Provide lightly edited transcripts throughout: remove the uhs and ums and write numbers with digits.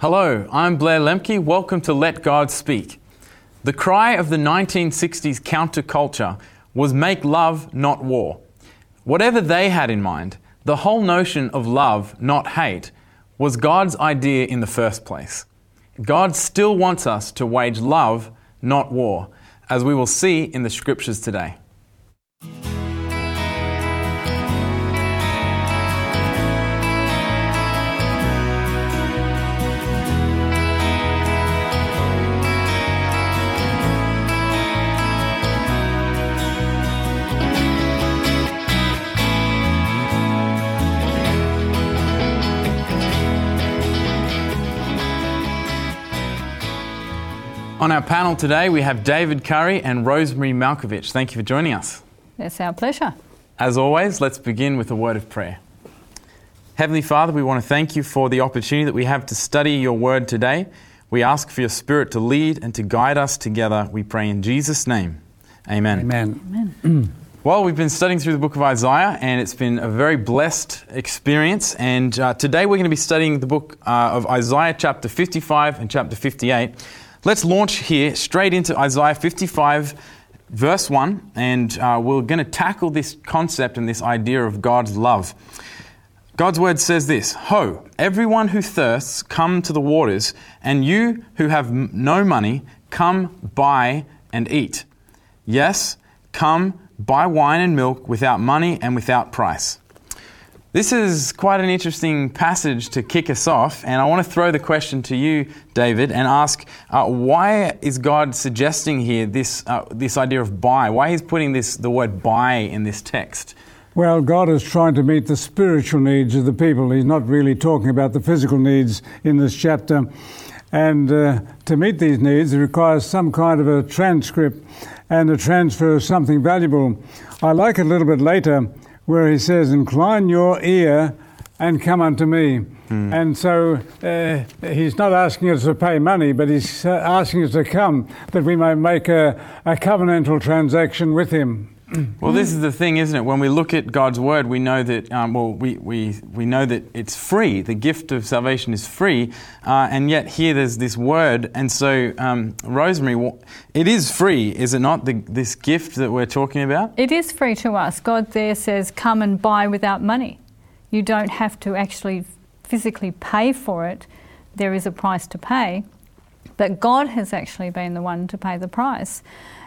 Hello, I'm Blair Lemke. Welcome to Let God Speak. The cry of the 1960s counterculture was make love, not war. Whatever they had in mind, the whole notion of love, not hate, was God's idea in the first place. God still wants us to wage love, not war, as we will see in the scriptures today. On our panel today, we have David Curry and Rosemary Malkovich. Thank you for joining us. It's our pleasure. As always, let's begin with a word of prayer. Heavenly Father, we want to thank you for the opportunity that we have to study your word today. We ask for your Spirit to lead and to guide us together. We pray in Jesus' name. Amen. Amen. Amen. Well, we've been studying through the book of Isaiah, and it's been a very blessed experience. And today we're going to be studying the book of Isaiah chapter 55 and chapter 58. Let's launch here straight into Isaiah 55 verse 1, and we're going to tackle this concept and this idea of God's love. God's word says this: "Ho, everyone who thirsts, come to the waters, and you who have no money, come buy and eat. Yes, come buy wine and milk without money and without price." This is quite an interesting passage to kick us off, and I want to throw the question to you, David, and ask why is God suggesting here this idea of buy? Why he's putting the word buy in this text? Well, God is trying to meet the spiritual needs of the people. He's not really talking about the physical needs in this chapter. And to meet these needs, it requires some kind of a transcript and a transfer of something valuable. I like it a little bit later, where he says, "Incline your ear and come unto me." Mm. And so he's not asking us to pay money, but he's asking us to come, that we may make a covenantal transaction with him. Well, this is the thing, isn't it? When we look at God's word, we know that we know that it's free. The gift of salvation is free, and yet here there's this word. And so, Rosemary, it is free, is it not? This gift that we're talking about, it is free to us. God there says, "Come and buy without money." You don't have to actually physically pay for it. There is a price to pay, but God has actually been the one to pay the price,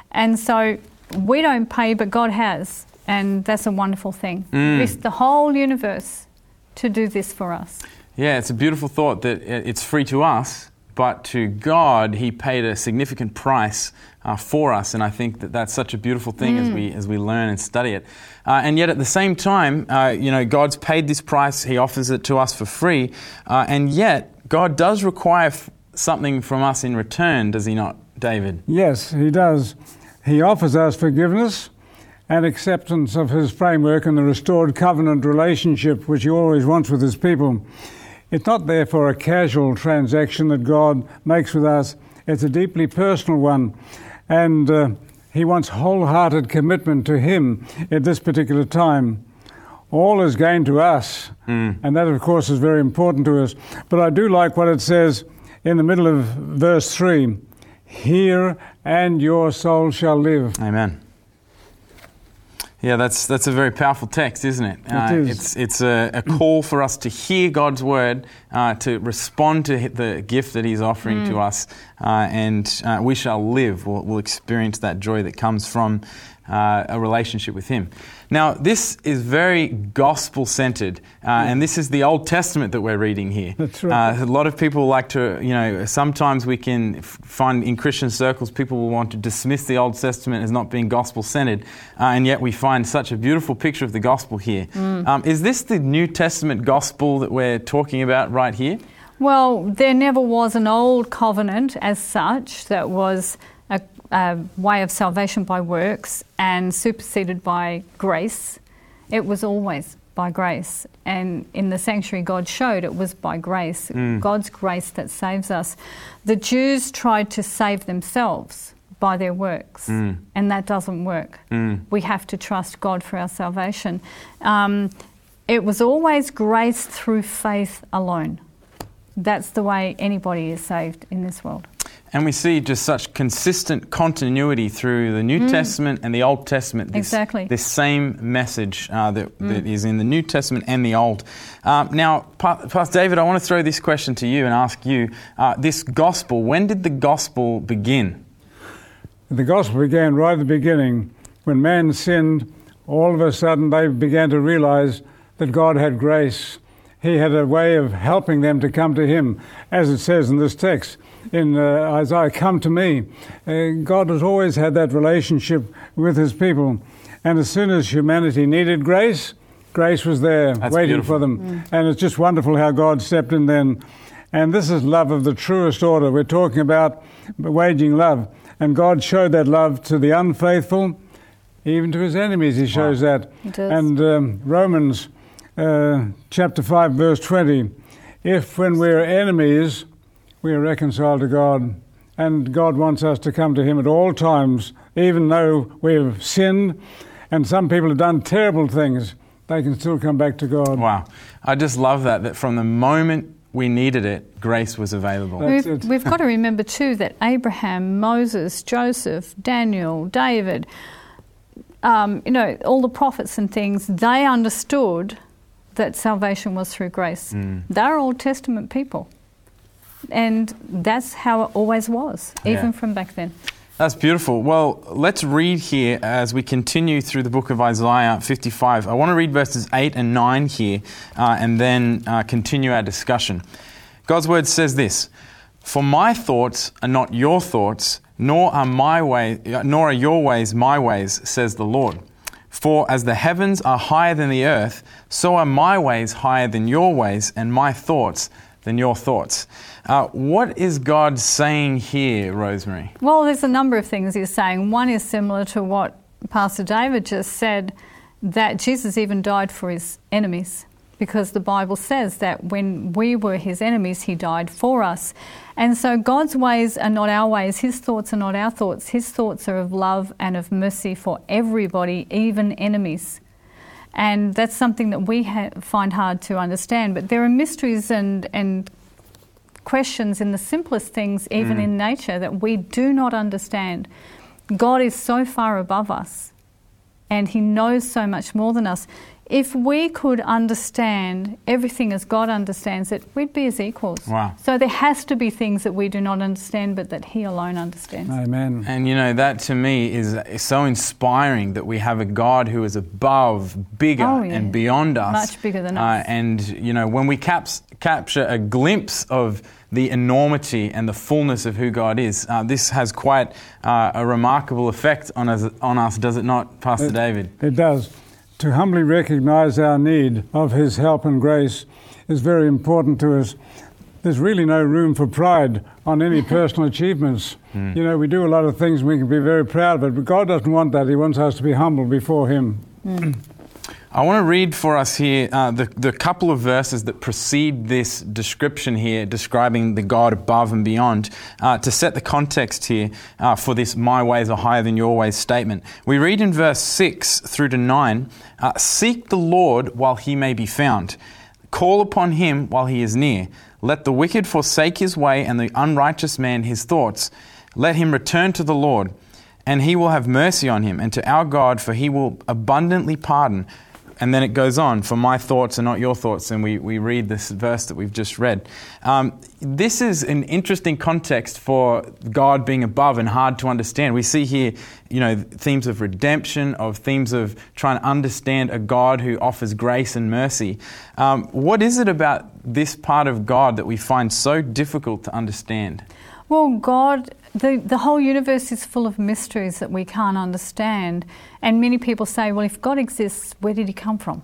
and so. We don't pay, but God has, and that's a wonderful thing. Mm. Risk the whole universe to do this for us. Yeah, it's a beautiful thought that it's free to us, but to God, He paid a significant price for us, and I think that that's such a beautiful thing as we learn and study it. And yet, at the same time, God's paid this price; He offers it to us for free, and yet God does require something from us in return, does He not, David? Yes, He does. He offers us forgiveness and acceptance of his framework and the restored covenant relationship which he always wants with his people. It's not therefore a casual transaction that God makes with us. It's a deeply personal one. And he wants wholehearted commitment to him at this particular time. All is gain to us. Mm. And that, of course, is very important to us. But I do like what it says in the middle of verse 3. "Hear, and your soul shall live." Amen. Yeah, that's a very powerful text, isn't it? It is. It's a call for us to hear God's word, to respond to the gift that He's offering to us, and we shall live. We'll experience that joy that comes from a relationship with Him. Now, this is very gospel-centered, and this is the Old Testament that we're reading here. That's right. A lot of people like to, sometimes we can find in Christian circles people will want to dismiss the Old Testament as not being gospel-centered, and yet we find such a beautiful picture of the gospel here. Mm. Is this the New Testament gospel that we're talking about right here? Well, there never was an old covenant as such that was a way of salvation by works and superseded by grace. It was always by grace. And in the sanctuary, God showed it was by grace, God's grace that saves us. The Jews tried to save themselves by their works, and that doesn't work. Mm. We have to trust God for our salvation. It was always grace through faith alone. that's the way anybody is saved in this world. And we see just such consistent continuity through the New Testament and the Old Testament. This same message that is in the New Testament and the Old. Now, Pastor David, I want to throw this question to you and ask you, this gospel, when did the gospel begin? The gospel began right at the beginning. When man sinned, all of a sudden they began to realize that God had grace. He had a way of helping them to come to him, as it says in this text. In Isaiah, come to me. God has always had that relationship with his people. And as soon as humanity needed grace, grace was there waiting for them. Mm. And it's just wonderful how God stepped in then. And this is love of the truest order. We're talking about waging love. And God showed that love to the unfaithful, even to his enemies. He shows that. It is. And Romans chapter 5, verse 20, if when we're enemies, we are reconciled to God, and God wants us to come to him at all times, even though we've sinned, and some people have done terrible things, they can still come back to God. Wow. I just love that from the moment we needed it, grace was available. We've got to remember too that Abraham, Moses, Joseph, Daniel, David, all the prophets and things, they understood that salvation was through grace. Mm. They're Old Testament people. And that's how it always was, even from back then. That's beautiful. Well, let's read here as we continue through the book of Isaiah 55. I want to read verses 8 and 9 here and then continue our discussion. God's word says this, for my thoughts are not your thoughts, nor are your ways my ways, says the Lord. For as the heavens are higher than the earth, so are my ways higher than your ways, and my thoughts than your thoughts. What is God saying here, Rosemary? Well, there's a number of things he's saying. One is similar to what Pastor David just said, that Jesus even died for his enemies, because the Bible says that when we were his enemies, he died for us. And so God's ways are not our ways. His thoughts are not our thoughts. His thoughts are of love and of mercy for everybody, even enemies. And that's something that we find hard to understand. But there are mysteries and questions in the simplest things, even in nature, that we do not understand. God is so far above us, and he knows so much more than us. If we could understand everything as God understands it, we'd be his equals. Wow. So there has to be things that we do not understand, but that he alone understands. Amen. And that to me is so inspiring, that we have a God who is above, bigger and beyond us. Much bigger than us. And, when we capture a glimpse of the enormity and the fullness of who God is, this has quite a remarkable effect on us, does it not, Pastor David? It does. To humbly recognize our need of his help and grace is very important to us. There's really no room for pride on any personal achievements. Mm. We do a lot of things and we can be very proud of it, but God doesn't want that. He wants us to be humble before him. Mm. I want to read for us here the couple of verses that precede this description here, describing the God above and beyond, to set the context here for this my ways are higher than your ways statement. We read in verse 6 through to 9, seek the Lord while he may be found. Call upon him while he is near. Let the wicked forsake his way and the unrighteous man his thoughts. Let him return to the Lord, and he will have mercy on him, and to our God, for he will abundantly pardon. And then it goes on, for my thoughts are not your thoughts, and we read this verse that we've just read. This is an interesting context for God being above and hard to understand. We see here, themes of redemption, of themes of trying to understand a God who offers grace and mercy. What is it about this part of God that we find so difficult to understand? Well, God, the whole universe is full of mysteries that we can't understand. And many people say, well, if God exists, where did he come from?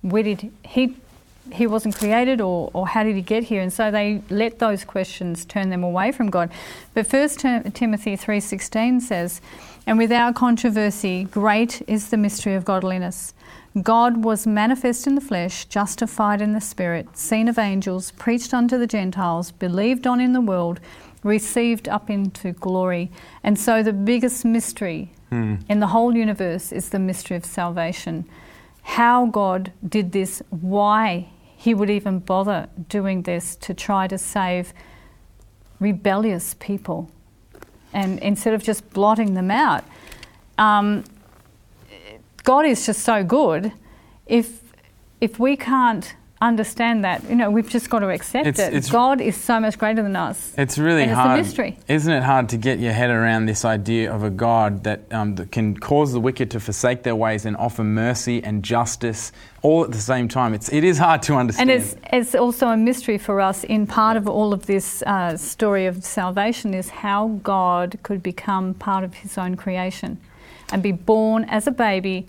Where did he wasn't created, or how did he get here? And so they let those questions turn them away from God. But 1 Timothy 3:16 says, and without controversy, great is the mystery of godliness. God was manifest in the flesh, justified in the spirit, seen of angels, preached unto the Gentiles, believed on in the world, received up into glory. And so the biggest mystery in the whole universe is the mystery of salvation. How God did this, why he would even bother doing this to try to save rebellious people, and instead of just blotting them out. God is just so good. If we can't understand that, we've just got to accept it. God is so much greater than us. It's really hard. It's a mystery. Isn't it hard to get your head around this idea of a God that can cause the wicked to forsake their ways and offer mercy and justice all at the same time? It is hard to understand. And it's also a mystery for us. In part of all of this story of salvation is how God could become part of his own creation and be born as a baby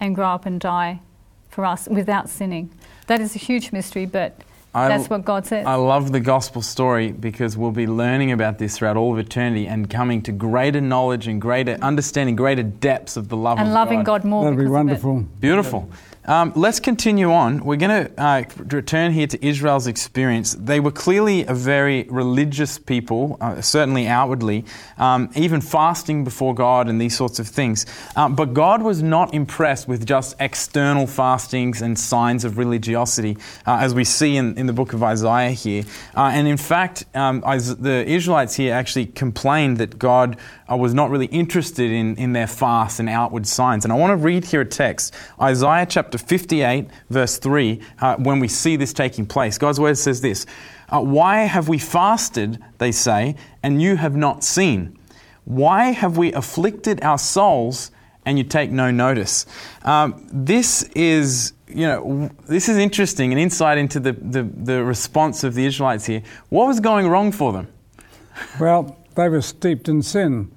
and grow up and die for us without sinning. That is a huge mystery, but that's what God says. I love the gospel story because we'll be learning about this throughout all of eternity and coming to greater knowledge and greater understanding, greater depths of the love of God. And loving God more. That'll be wonderful. Beautiful. Let's continue on. We're going to return here to Israel's experience. They were clearly a very religious people, certainly outwardly, even fasting before God and these sorts of things. But God was not impressed with just external fastings and signs of religiosity, as we see in the book of Isaiah here. And in fact, the Israelites here actually complained that God was not really interested in their fasts and outward signs. And I want to read here a text, Isaiah chapter 58, verse 3, when we see this taking place. God's word says this, "Why have we fasted, they say, and you have not seen? Why have we afflicted our souls and you take no notice?" This is interesting, an insight into the response of the Israelites here. What was going wrong for them? Well, they were steeped in sin.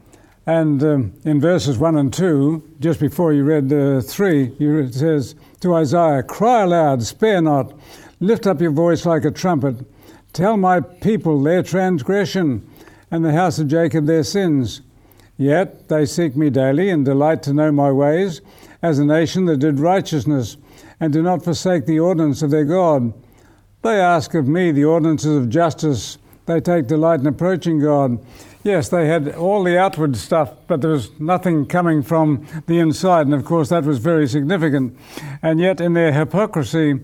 And in verses 1 and 2, just before you read 3, it says to Isaiah, "Cry aloud, spare not, lift up your voice like a trumpet. Tell my people their transgression and the house of Jacob their sins. Yet they seek me daily and delight to know my ways, as a nation that did righteousness and do not forsake the ordinance of their God. They ask of me the ordinances of justice. They take delight in approaching God." Yes, they had all the outward stuff, but there was nothing coming from the inside. And of course, that was very significant. And yet in their hypocrisy,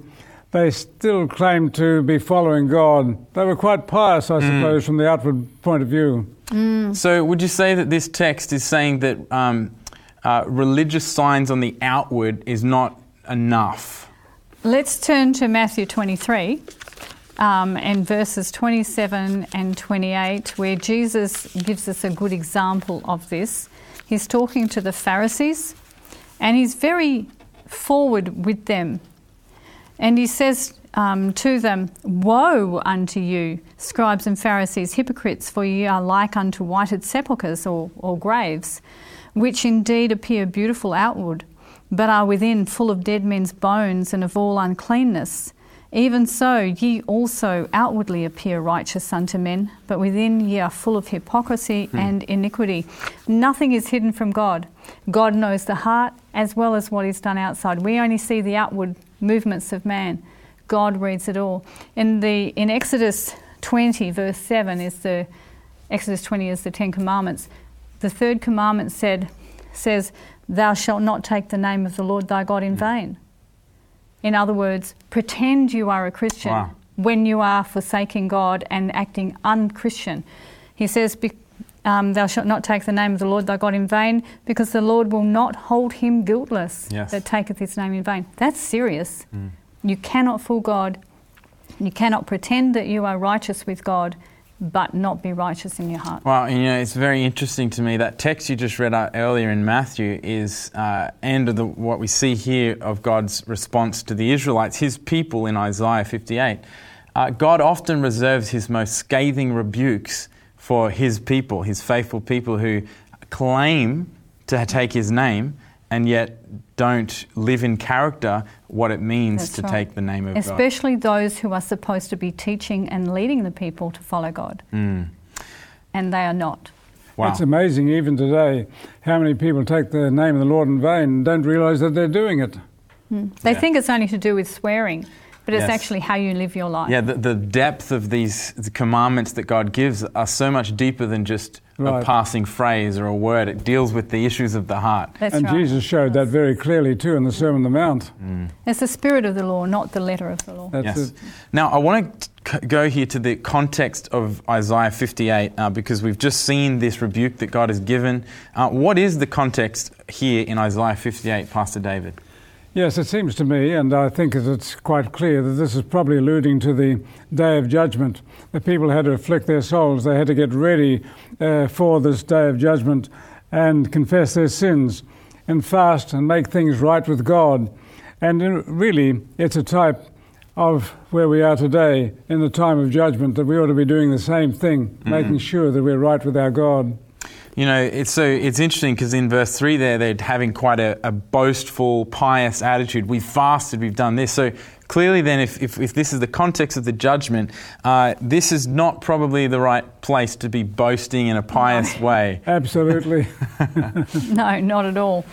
they still claimed to be following God. They were quite pious, I suppose, from the outward point of view. So would you say that this text is saying that religious signs on the outward is not enough? Let's turn to Matthew 23. And verses 27 and 28, where Jesus gives us a good example of this. He's talking to the Pharisees, and he's very forward with them. And he says to them, "Woe unto you, scribes and Pharisees, hypocrites, for ye are like unto whited sepulchres or graves, which indeed appear beautiful outward, but are within full of dead men's bones and of all uncleanness. Even so, ye also outwardly appear righteous unto men, but within ye are full of hypocrisy and iniquity." Nothing is hidden from God. God knows the heart as well as what is done outside. We only see the outward movements of man. God reads it all. In Exodus 20, verse 7, Exodus 20 is the Ten Commandments. The third commandment says, "Thou shalt not take the name of the Lord thy God in vain." In other words, pretend you are a Christian when you are forsaking God and acting un-Christian. He says, "Thou shalt not take the name of the Lord thy God in vain, because the Lord will not hold him guiltless that taketh his name in vain." That's serious. You cannot fool God. You cannot pretend that you are righteous with God but not be righteous in your heart. Well, it's very interesting to me. That text you just read out earlier in Matthew is end of what we see here of God's response to the Israelites, his people in Isaiah 58. God often reserves his most scathing rebukes for his people, his faithful people who claim to take his name and yet don't live in character what it means take the name of God. Especially those who are supposed to be teaching and leading the people to follow God. And they are not. Wow. It's amazing even today how many people take the name of the Lord in vain and don't realise that they're doing it. They think it's only to do with swearing. but it's actually how you live your life. Yeah, the depth of these commandments that God gives are so much deeper than just a passing phrase or a word. It deals with the issues of the heart. That's right. Jesus showed that very clearly too in the Sermon on the Mount. Mm. It's the spirit of the law, not the letter of the law. That's it. Now, I want to go here to the context of Isaiah 58 because we've just seen this rebuke that God has given. What is the context here in Isaiah 58, Pastor David? Yes, it seems to me, and I think that it's quite clear that this is probably alluding to the Day of Judgment. The people had to afflict their souls. They had to get ready for this Day of Judgment and confess their sins and fast and make things right with God. And really, it's a type of where we are today in the time of judgment, that we ought to be doing the same thing, making sure that we're right with our God. You know, it's interesting because in verse 3 there, they're having quite a boastful, pious attitude. We've fasted, we've done this. So clearly then, if this is the context of the judgment, this is not probably the right place to be boasting in a pious way. Absolutely. No, not at all.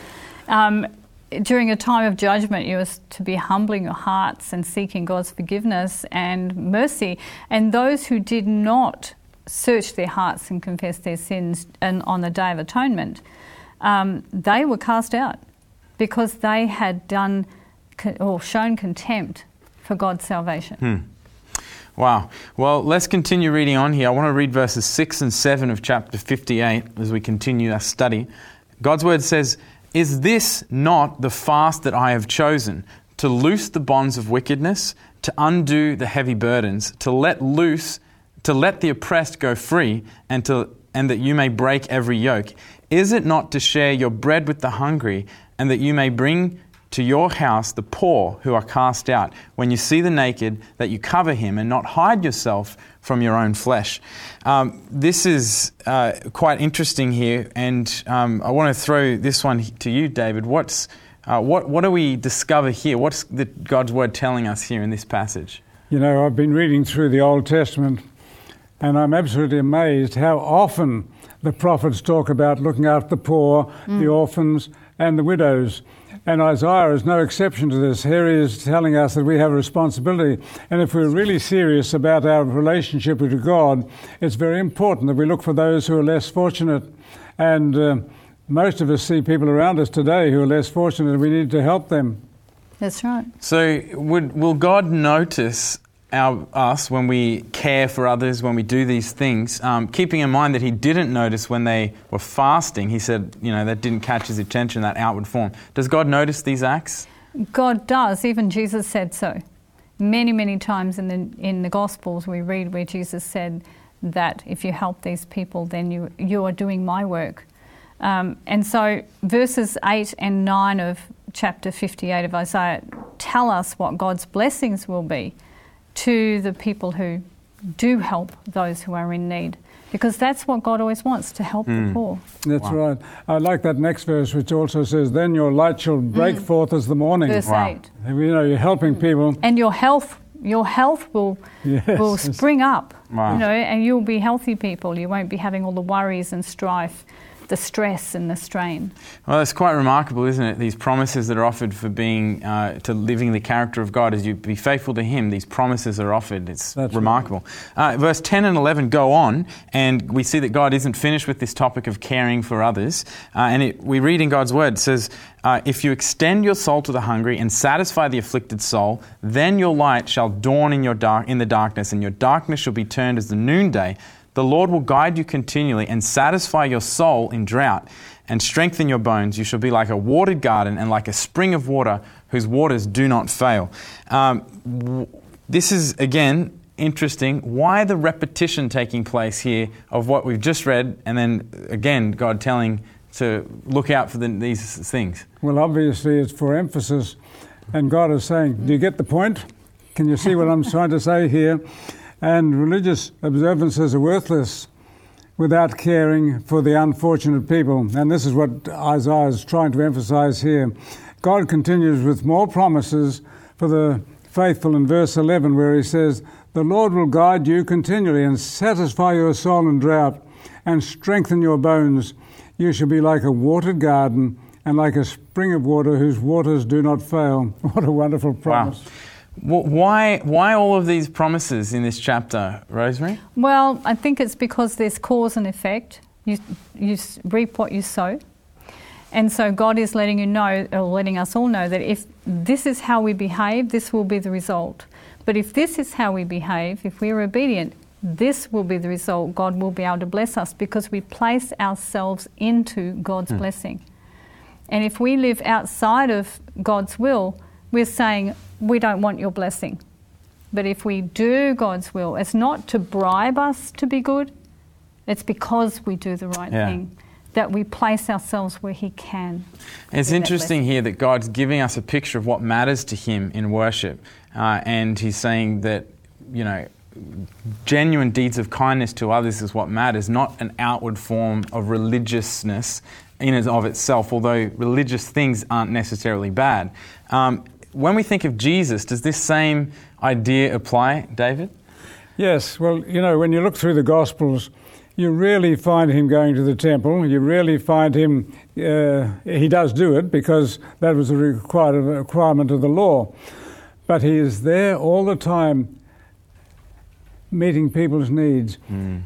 During a time of judgment, you are to be humbling your hearts and seeking God's forgiveness and mercy. And those who did not search their hearts and confess their sins on the Day of Atonement, they were cast out because they had done or shown contempt for God's salvation. Wow. Well, let's continue reading on here. I want to read verses 6 and 7 of chapter 58 as we continue our study. God's Word says, "Is this not the fast that I have chosen, to loose the bonds of wickedness, to undo the heavy burdens, to let loose, to let the oppressed go free, and that you may break every yoke? Is it not to share your bread with the hungry, and that you may bring to your house the poor who are cast out? When you see the naked, that you cover him and not hide yourself from your own flesh." This is quite interesting here, and I want to throw this one to you, David. What do we discover here? What's God's Word telling us here in this passage? You know, I've been reading through the Old Testament, and I'm absolutely amazed how often the prophets talk about looking after the poor, the orphans, and the widows. And Isaiah is no exception to this. Here he is telling us that we have a responsibility. And if we're really serious about our relationship with God, it's very important that we look for those who are less fortunate. And most of us see people around us today who are less fortunate, and we need to help them. That's right. So will God notice us when we care for others, when we do these things, keeping in mind that he didn't notice when they were fasting? He said, you know, that didn't catch his attention, that outward form. Does God notice these acts? God does. Even Jesus said so. Many, many times in the Gospels we read where Jesus said that if you help these people, then you are doing my work. And so verses 8 and 9 of chapter 58 of Isaiah tell us what God's blessings will be to the people who do help those who are in need, because that's what God always wants, to help the poor. That's right. I like that next verse, which also says, "Then your light shall break forth as the morning." Verse 8. And, you know, you're helping people, and your health will spring up. You know, and you'll be healthy people. You won't be having all the worries and strife, the stress and the strain. Well, it's quite remarkable, isn't it? These promises that are offered for being, to living the character of God, as you be faithful to him, these promises are offered. That's remarkable. Right. Verse 10 and 11 go on, and we see that God isn't finished with this topic of caring for others. We read in God's Word, it says, "If you extend your soul to the hungry and satisfy the afflicted soul, then your light shall dawn in the darkness, and your darkness shall be turned as the noonday. The Lord will guide you continually and satisfy your soul in drought and strengthen your bones. You shall be like a watered garden and like a spring of water whose waters do not fail." This is, again, interesting. Why the repetition taking place here of what we've just read, and then, again, God telling to look out for these things? Well, obviously, it's for emphasis. And God is saying, do you get the point? Can you see what I'm trying to say here? And religious observances are worthless without caring for the unfortunate people. And this is what Isaiah is trying to emphasize here. God continues with more promises for the faithful in verse 11, where he says, "The Lord will guide you continually and satisfy your soul in drought and strengthen your bones. You shall be like a watered garden and like a spring of water whose waters do not fail." What a wonderful promise. Wow. Why all of these promises in this chapter, Rosemary? Well, I think it's because there's cause and effect. You reap what you sow. And so God is letting you know, or letting us all know, that if this is how we behave, this will be the result. But if this is how we behave, if we're obedient, this will be the result. God will be able to bless us because we place ourselves into God's blessing. And if we live outside of God's will, we're saying, we don't want your blessing. But if we do God's will, it's not to bribe us to be good, it's because we do the right thing. That we place ourselves where He can. It's interesting here that God's giving us a picture of what matters to Him in worship. And He's saying that, you know, genuine deeds of kindness to others is what matters, not an outward form of religiousness in and of itself, although religious things aren't necessarily bad. When we think of Jesus, does this same idea apply, David? Yes. Well, you know, when you look through the Gospels, you rarely find Him going to the temple. You rarely find Him... he does do it because that was a requirement of the law. But He is there all the time meeting people's needs,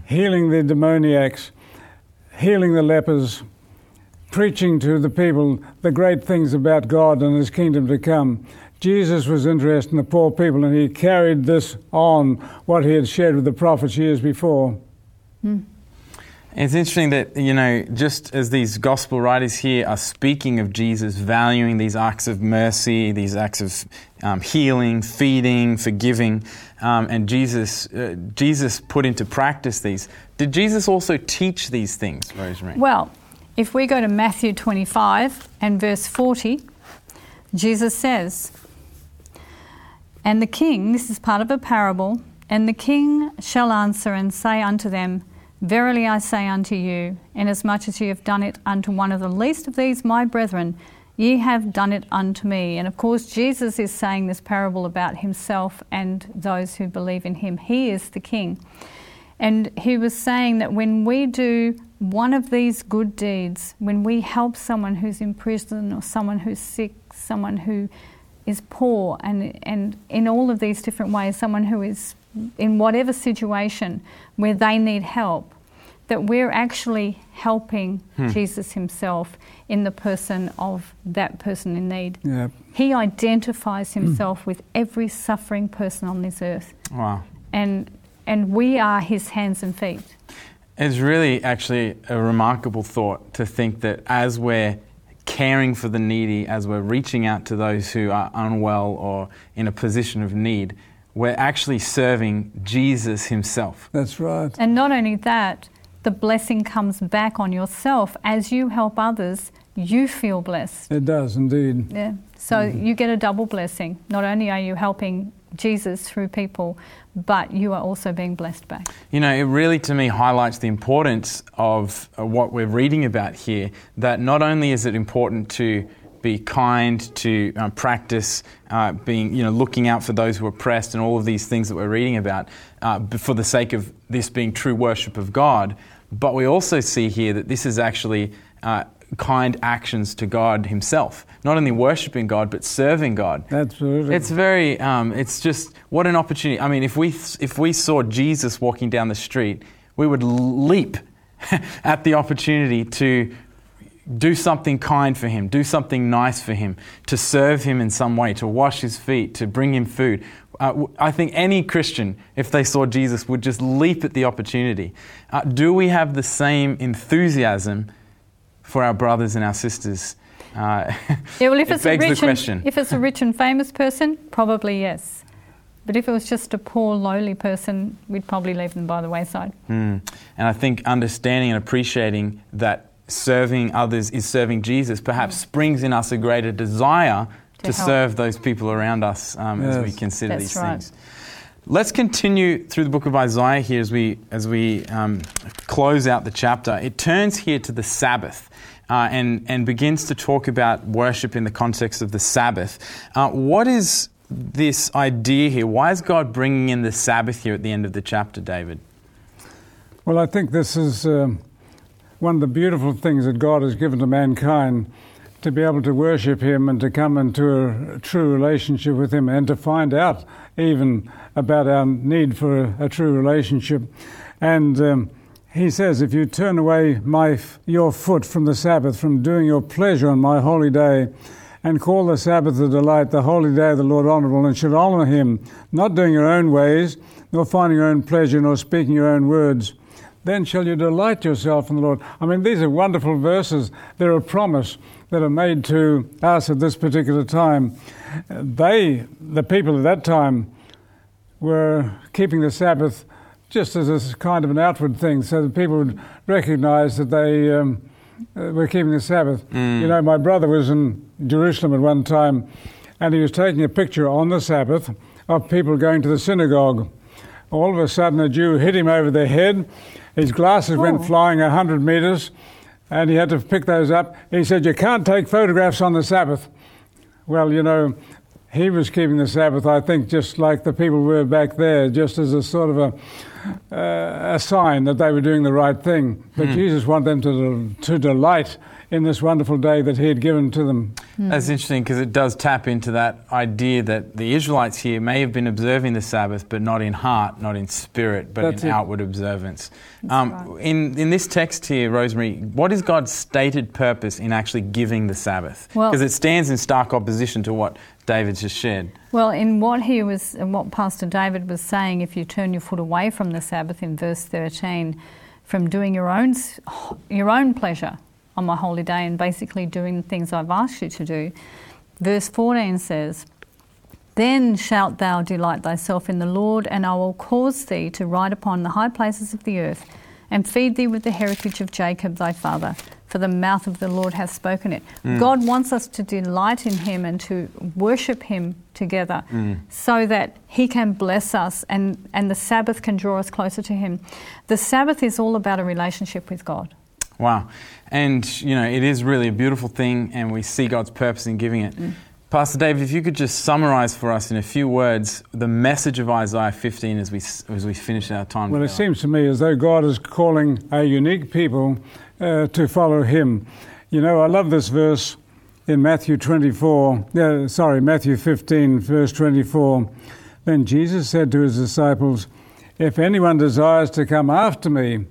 healing the demoniacs, healing the lepers, preaching to the people the great things about God and His kingdom to come. Jesus was interested in the poor people, and He carried this on, what He had shared with the prophets years before. It's interesting that, you know, just as these gospel writers here are speaking of Jesus, valuing these acts of mercy, these acts of healing, feeding, forgiving, and Jesus put into practice these. Did Jesus also teach these things, Rosemary? Well, if we go to Matthew 25 and verse 40, Jesus says, "And the king," this is part of a parable, "and the king shall answer and say unto them, Verily I say unto you, inasmuch as ye have done it unto one of the least of these, my brethren, ye have done it unto me." And of course, Jesus is saying this parable about Himself and those who believe in Him. He is the King. And He was saying that when we do one of these good deeds, when we help someone who's in prison or someone who's sick, someone who is poor, and in all of these different ways, someone who is in whatever situation where they need help, that we're actually helping Jesus Himself in the person of that person in need. Yep. He identifies Himself with every suffering person on this earth. Wow. And we are His hands and feet. It's really actually a remarkable thought to think that as we're caring for the needy, as we're reaching out to those who are unwell or in a position of need, we're actually serving Jesus Himself. That's right. And not only that, the blessing comes back on yourself. As you help others, you feel blessed. It does indeed. Yeah. So you get a double blessing. Not only are you helping Jesus through people, but you are also being blessed back. You know, it really to me highlights the importance of what we're reading about here, that not only is it important to be kind, to practice being, you know, looking out for those who are oppressed and all of these things that we're reading about for the sake of this being true worship of God. But we also see here that this is actually kind actions to God Himself, not only worshipping God, but serving God. Absolutely. It's very, it's just, what an opportunity. I mean, if we saw Jesus walking down the street, we would leap at the opportunity to do something kind for Him, do something nice for Him, to serve Him in some way, to wash His feet, to bring Him food. I think any Christian, if they saw Jesus, would just leap at the opportunity. Do we have the same enthusiasm for our brothers and our sisters? Yeah, well, if it begs the question. If it's a rich and famous person, probably yes. But if it was just a poor, lowly person, we'd probably leave them by the wayside. And I think understanding and appreciating that serving others is serving Jesus perhaps springs in us a greater desire to serve those people around us as we consider these things. Let's continue through the book of Isaiah here as we close out the chapter. It turns here to the Sabbath and begins to talk about worship in the context of the Sabbath. What is this idea here? Why is God bringing in the Sabbath here at the end of the chapter, David? Well, I think this is... one of the beautiful things that God has given to mankind, to be able to worship him and to come into a true relationship with him and to find out even about our need for a true relationship. And he says, if you turn away your foot from the Sabbath, from doing your pleasure on my holy day, and call the Sabbath a delight, the holy day of the Lord honourable, and should honour him, not doing your own ways, nor finding your own pleasure, nor speaking your own words, then shall you delight yourself in the Lord. I mean, these are wonderful verses. They're a promise that are made to us at this particular time. The people at that time, were keeping the Sabbath just as a kind of an outward thing, so that people would recognise that they were keeping the Sabbath. Mm. You know, my brother was in Jerusalem at one time, and he was taking a picture on the Sabbath of people going to the synagogue. All of a sudden, a Jew hit him over the head. His glasses went flying 100 metres, and he had to pick those up. He said, you can't take photographs on the Sabbath. Well, you know, he was keeping the Sabbath, I think, just like the people were back there, just as a sort of a sign that they were doing the right thing. But Jesus wanted them to delight in this wonderful day that he had given to them. Mm. That's interesting, because it does tap into that idea that the Israelites here may have been observing the Sabbath, but not in heart, not in spirit, but that's in outward observance. Right. In this text here, Rosemary, what is God's stated purpose in actually giving the Sabbath? Because it stands in stark opposition to what David just shared. Well, in what Pastor David was saying, if you turn your foot away from the Sabbath, in verse 13, from doing your own pleasure on my holy day, and basically doing the things I've asked you to do. Verse 14 says, then shalt thou delight thyself in the Lord, and I will cause thee to ride upon the high places of the earth, and feed thee with the heritage of Jacob thy father, for the mouth of the Lord hath spoken it. Mm. God wants us to delight in him and to worship him together, so that he can bless us, and the Sabbath can draw us closer to him. The Sabbath is all about a relationship with God. Wow. And, you know, it is really a beautiful thing, and we see God's purpose in giving it. Mm. Pastor Dave, if you could just summarise for us in a few words the message of Isaiah 15 as we finish our time. Well, it seems to me as though God is calling a unique people to follow him. You know, I love this verse in Matthew 15, verse 24. Then Jesus said to his disciples, if anyone desires to come after me,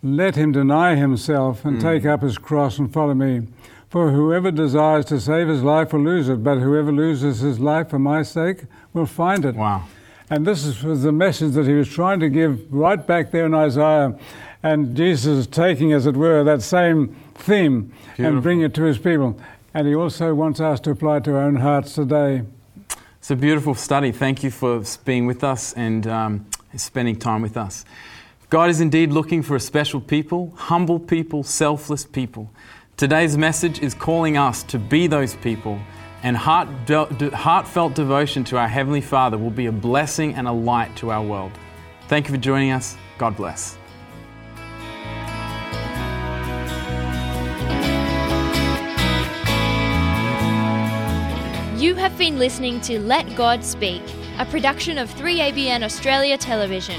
let him deny himself and take up his cross and follow me. For whoever desires to save his life will lose it, but whoever loses his life for my sake will find it. Wow. And this was the message that he was trying to give right back there in Isaiah. And Jesus is taking, as it were, that same theme and bringing it to his people. And he also wants us to apply it to our own hearts today. It's a beautiful study. Thank you for being with us and spending time with us. God is indeed looking for a special people, humble people, selfless people. Today's message is calling us to be those people, and heartfelt devotion to our Heavenly Father will be a blessing and a light to our world. Thank you for joining us. God bless. You have been listening to Let God Speak, a production of 3ABN Australia Television.